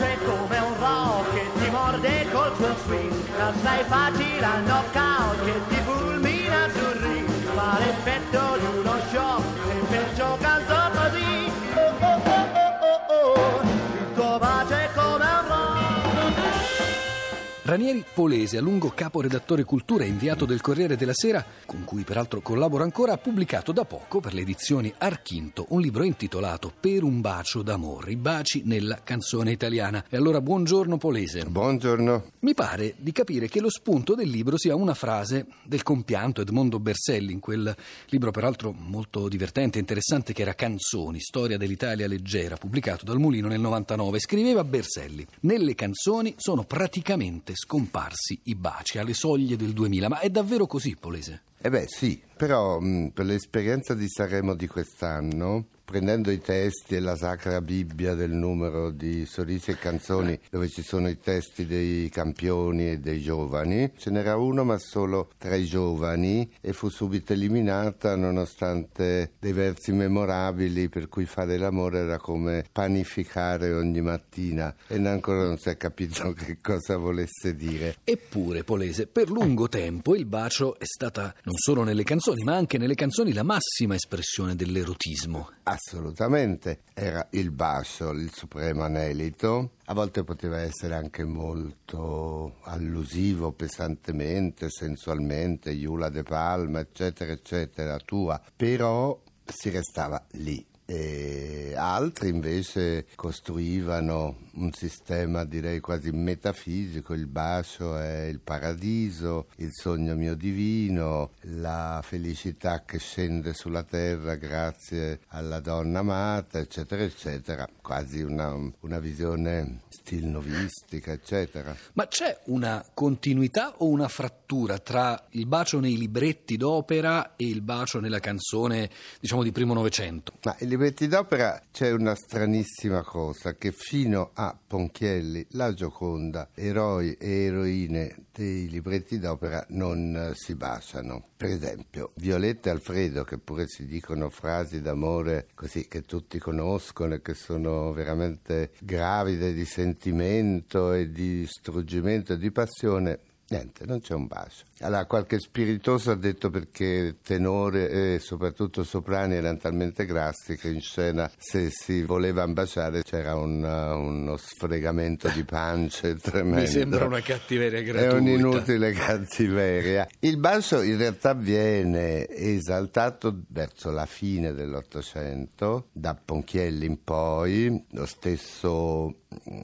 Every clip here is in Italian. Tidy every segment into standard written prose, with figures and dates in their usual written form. piace come un rock che ti morde col tuo swing, assai facile al knockout che ti fulmina sul ring, fa l'effetto di uno shock e perciò canto così, oh oh oh oh oh oh, il tuo bacio è come un rock. Ranieri Polese, a lungo caporedattore cultura e inviato del Corriere della Sera, con cui peraltro collabora ancora, ha pubblicato da poco per le edizioni Archinto un libro intitolato Per un bacio d'amor, i baci nella canzone italiana. E allora buongiorno Polese. Buongiorno. Mi pare di capire che lo spunto del libro sia una frase del compianto Edmondo Berselli, in quel libro peraltro molto divertente e interessante che era Canzoni, storia dell'Italia leggera, pubblicato dal Mulino nel 99. Scriveva Berselli: nelle canzoni sono praticamente scomparsi i baci, alle soglie del 2000. Ma è davvero così, Polese? Sì, però per l'esperienza di Sanremo di quest'anno, prendendo i testi e la sacra Bibbia del numero di Sorrisi e Canzoni, dove ci sono i testi dei campioni e dei giovani, ce n'era uno ma solo tra i giovani e fu subito eliminata nonostante dei versi memorabili per cui fare l'amore era come panificare ogni mattina, e ancora non si è capito che cosa volesse dire. Eppure, Polese, per lungo tempo il bacio è stata non solo nelle canzoni ma anche nelle canzoni la massima espressione dell'erotismo. Assolutamente, era il bacio, il supremo anelito. A volte poteva essere anche molto allusivo, pesantemente, sensualmente, Giula de Palma, eccetera, eccetera, tua. Però si restava lì. E altri invece costruivano un sistema direi quasi metafisico: il bacio è il paradiso, il sogno mio divino, la felicità che scende sulla terra grazie alla donna amata, eccetera eccetera, quasi una visione stilnovistica, eccetera. Ma c'è una continuità o una frattura tra il bacio nei libretti d'opera e il bacio nella canzone, diciamo, di primo Novecento? Ma il libretti d'opera c'è una stranissima cosa, che fino a Ponchielli, La Gioconda, eroi e eroine dei libretti d'opera non si baciano. Per esempio Violetta e Alfredo, che pure si dicono frasi d'amore così che tutti conoscono e che sono veramente gravide di sentimento e di struggimento e di passione, niente, non c'è un bacio. Allora, qualche spiritoso ha detto perché tenore e soprattutto soprani erano talmente grassi che in scena, se si voleva baciare, c'era uno sfregamento di pance tremendo. Mi sembra una cattiveria gratuita. È un'inutile cattiveria. Il bacio in realtà viene esaltato verso la fine dell'Ottocento, da Ponchielli in poi. Lo stesso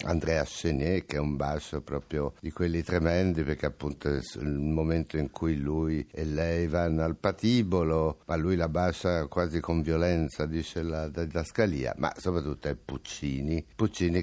Andrea Chenier, che è un bacio proprio di quelli tremendi, perché appunto è il momento in cui lui e lei vanno al patibolo, ma lui la bacia quasi con violenza, dice la didascalia. Ma soprattutto è Puccini,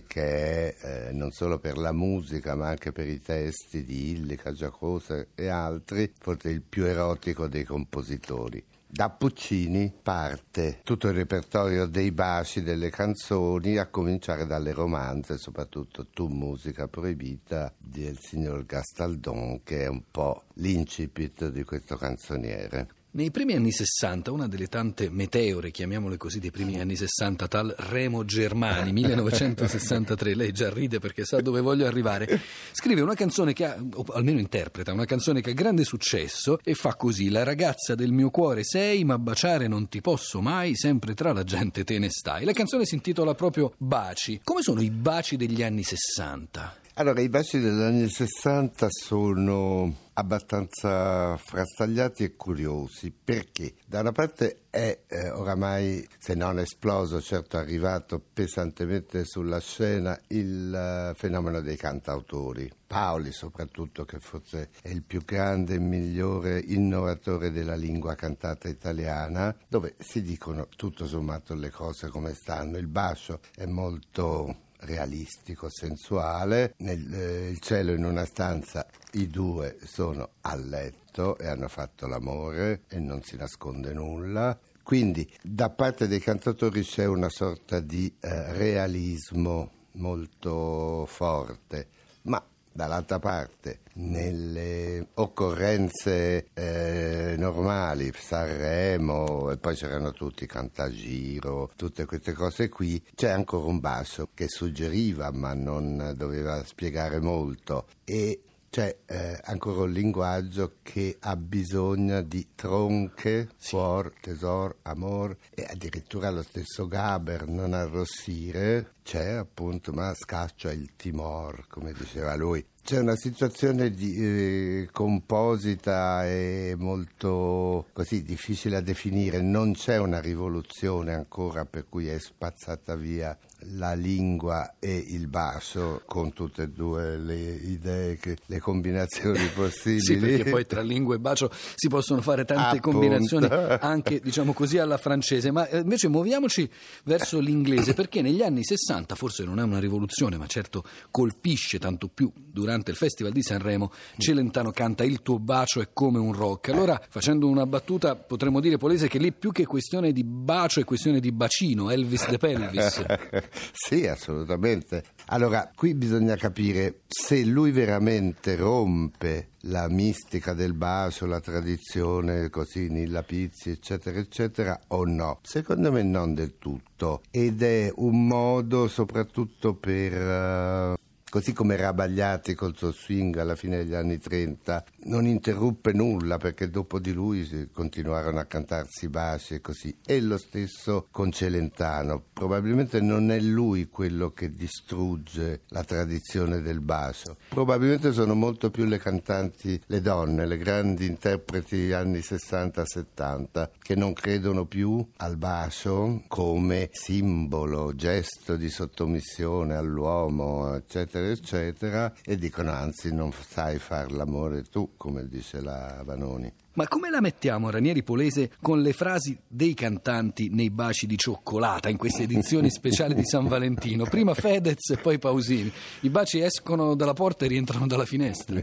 che è non solo per la musica ma anche per i testi di Illica, Giacosa e altri, forse il più erotico dei compositori. Da Puccini parte tutto il repertorio dei baci delle canzoni, a cominciare dalle romanze, soprattutto Tu, musica proibita del signor Gastaldon, che è un po' l'incipit di questo canzoniere. Nei primi anni 60, una delle tante meteore, chiamiamole così, dei primi anni 60, tal Remo Germani, 1963, lei già ride perché sa dove voglio arrivare, scrive una canzone che ha, o almeno interpreta, una canzone che ha grande successo e fa così: la ragazza del mio cuore sei, ma baciare non ti posso mai, sempre tra la gente te ne stai. La canzone si intitola proprio Baci. Come sono i baci degli anni 60? Allora, i baci degli anni 60 sono abbastanza frastagliati e curiosi, perché da una parte è oramai, se non esploso, certo arrivato pesantemente sulla scena il fenomeno dei cantautori. Paoli soprattutto, che forse è il più grande e migliore innovatore della lingua cantata italiana, dove si dicono tutto sommato le cose come stanno. Il bacio è molto realistico, sensuale. Nel cielo in una stanza i due sono a letto e hanno fatto l'amore e non si nasconde nulla. Quindi da parte dei cantatori c'è una sorta di realismo molto forte, ma Dall'altra parte, nelle occorrenze normali, Sanremo, e poi c'erano tutti, Cantagiro, tutte queste cose qui, c'è ancora un bacio che suggeriva ma non doveva spiegare molto, e c'è ancora un linguaggio che ha bisogno di tronche, cuor, tesor, amor, e addirittura lo stesso Gaber, non arrossire, c'è appunto, ma scaccia il timor, come diceva lui. C'è una situazione composita e molto così difficile da definire, non c'è una rivoluzione ancora per cui è spazzata via la lingua e il bacio con tutte e due le idee, le combinazioni possibili. Sì, perché poi tra lingua e bacio si possono fare tante combinazioni, anche diciamo così alla francese, ma invece muoviamoci verso l'inglese, perché negli anni 60, forse non è una rivoluzione ma certo colpisce tanto più durante il Festival di Sanremo, Celentano canta Il tuo bacio è come un rock. Allora, facendo una battuta, potremmo dire, Polese, che lì più che questione di bacio è questione di bacino, Elvis de Pelvis. Sì, assolutamente. Allora, qui bisogna capire se lui veramente rompe la mistica del bacio, la tradizione, così, Nilla Pizzi, eccetera, eccetera, o no. Secondo me non del tutto. Ed è un modo soprattutto per... Così come Rabagliati col suo swing alla fine degli anni 30 non interruppe nulla, perché dopo di lui continuarono a cantarsi baci e così. E lo stesso con Celentano. Probabilmente non è lui quello che distrugge la tradizione del bacio. Probabilmente sono molto più le cantanti, le donne, le grandi interpreti anni 60-70 che non credono più al bacio come simbolo, gesto di sottomissione all'uomo, eccetera, eccetera, e dicono anzi non sai far l'amore tu, come dice la Vanoni. Ma come la mettiamo, Ranieri Polese, con le frasi dei cantanti nei baci di cioccolata in queste edizioni speciali di San Valentino? Prima Fedez e poi Pausini. I baci escono dalla porta e rientrano dalla finestra.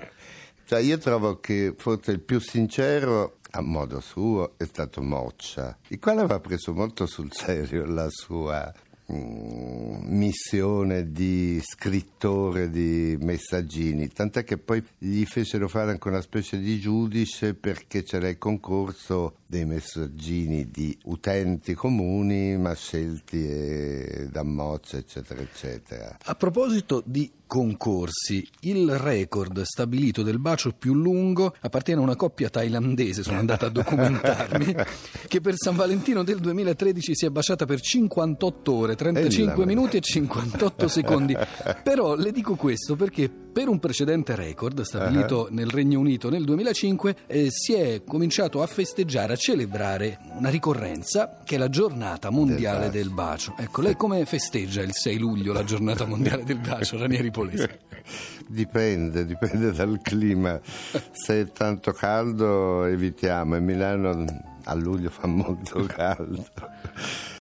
Cioè, io trovo che forse il più sincero a modo suo è stato Moccia, il quale aveva preso molto sul serio la sua missione di scrittore di messaggini, tant'è che poi gli fecero fare anche una specie di giudice, perché c'era il concorso dei messaggini di utenti comuni ma scelti da Moccia, eccetera, eccetera. A proposito di concorsi, il record stabilito del bacio più lungo appartiene a una coppia thailandese, sono andata a documentarmi, che per San Valentino del 2013 si è baciata per 58 ore, 35 minuti e 58 secondi. Però le dico questo perché per un precedente record stabilito nel Regno Unito nel 2005 si è cominciato a festeggiare, a celebrare una ricorrenza che è la giornata mondiale del bacio. Ecco, lei come festeggia il 6 luglio la giornata mondiale del bacio, Ranieri Polese? Dipende dal clima. Se è tanto caldo evitiamo, e Milano a luglio fa molto caldo.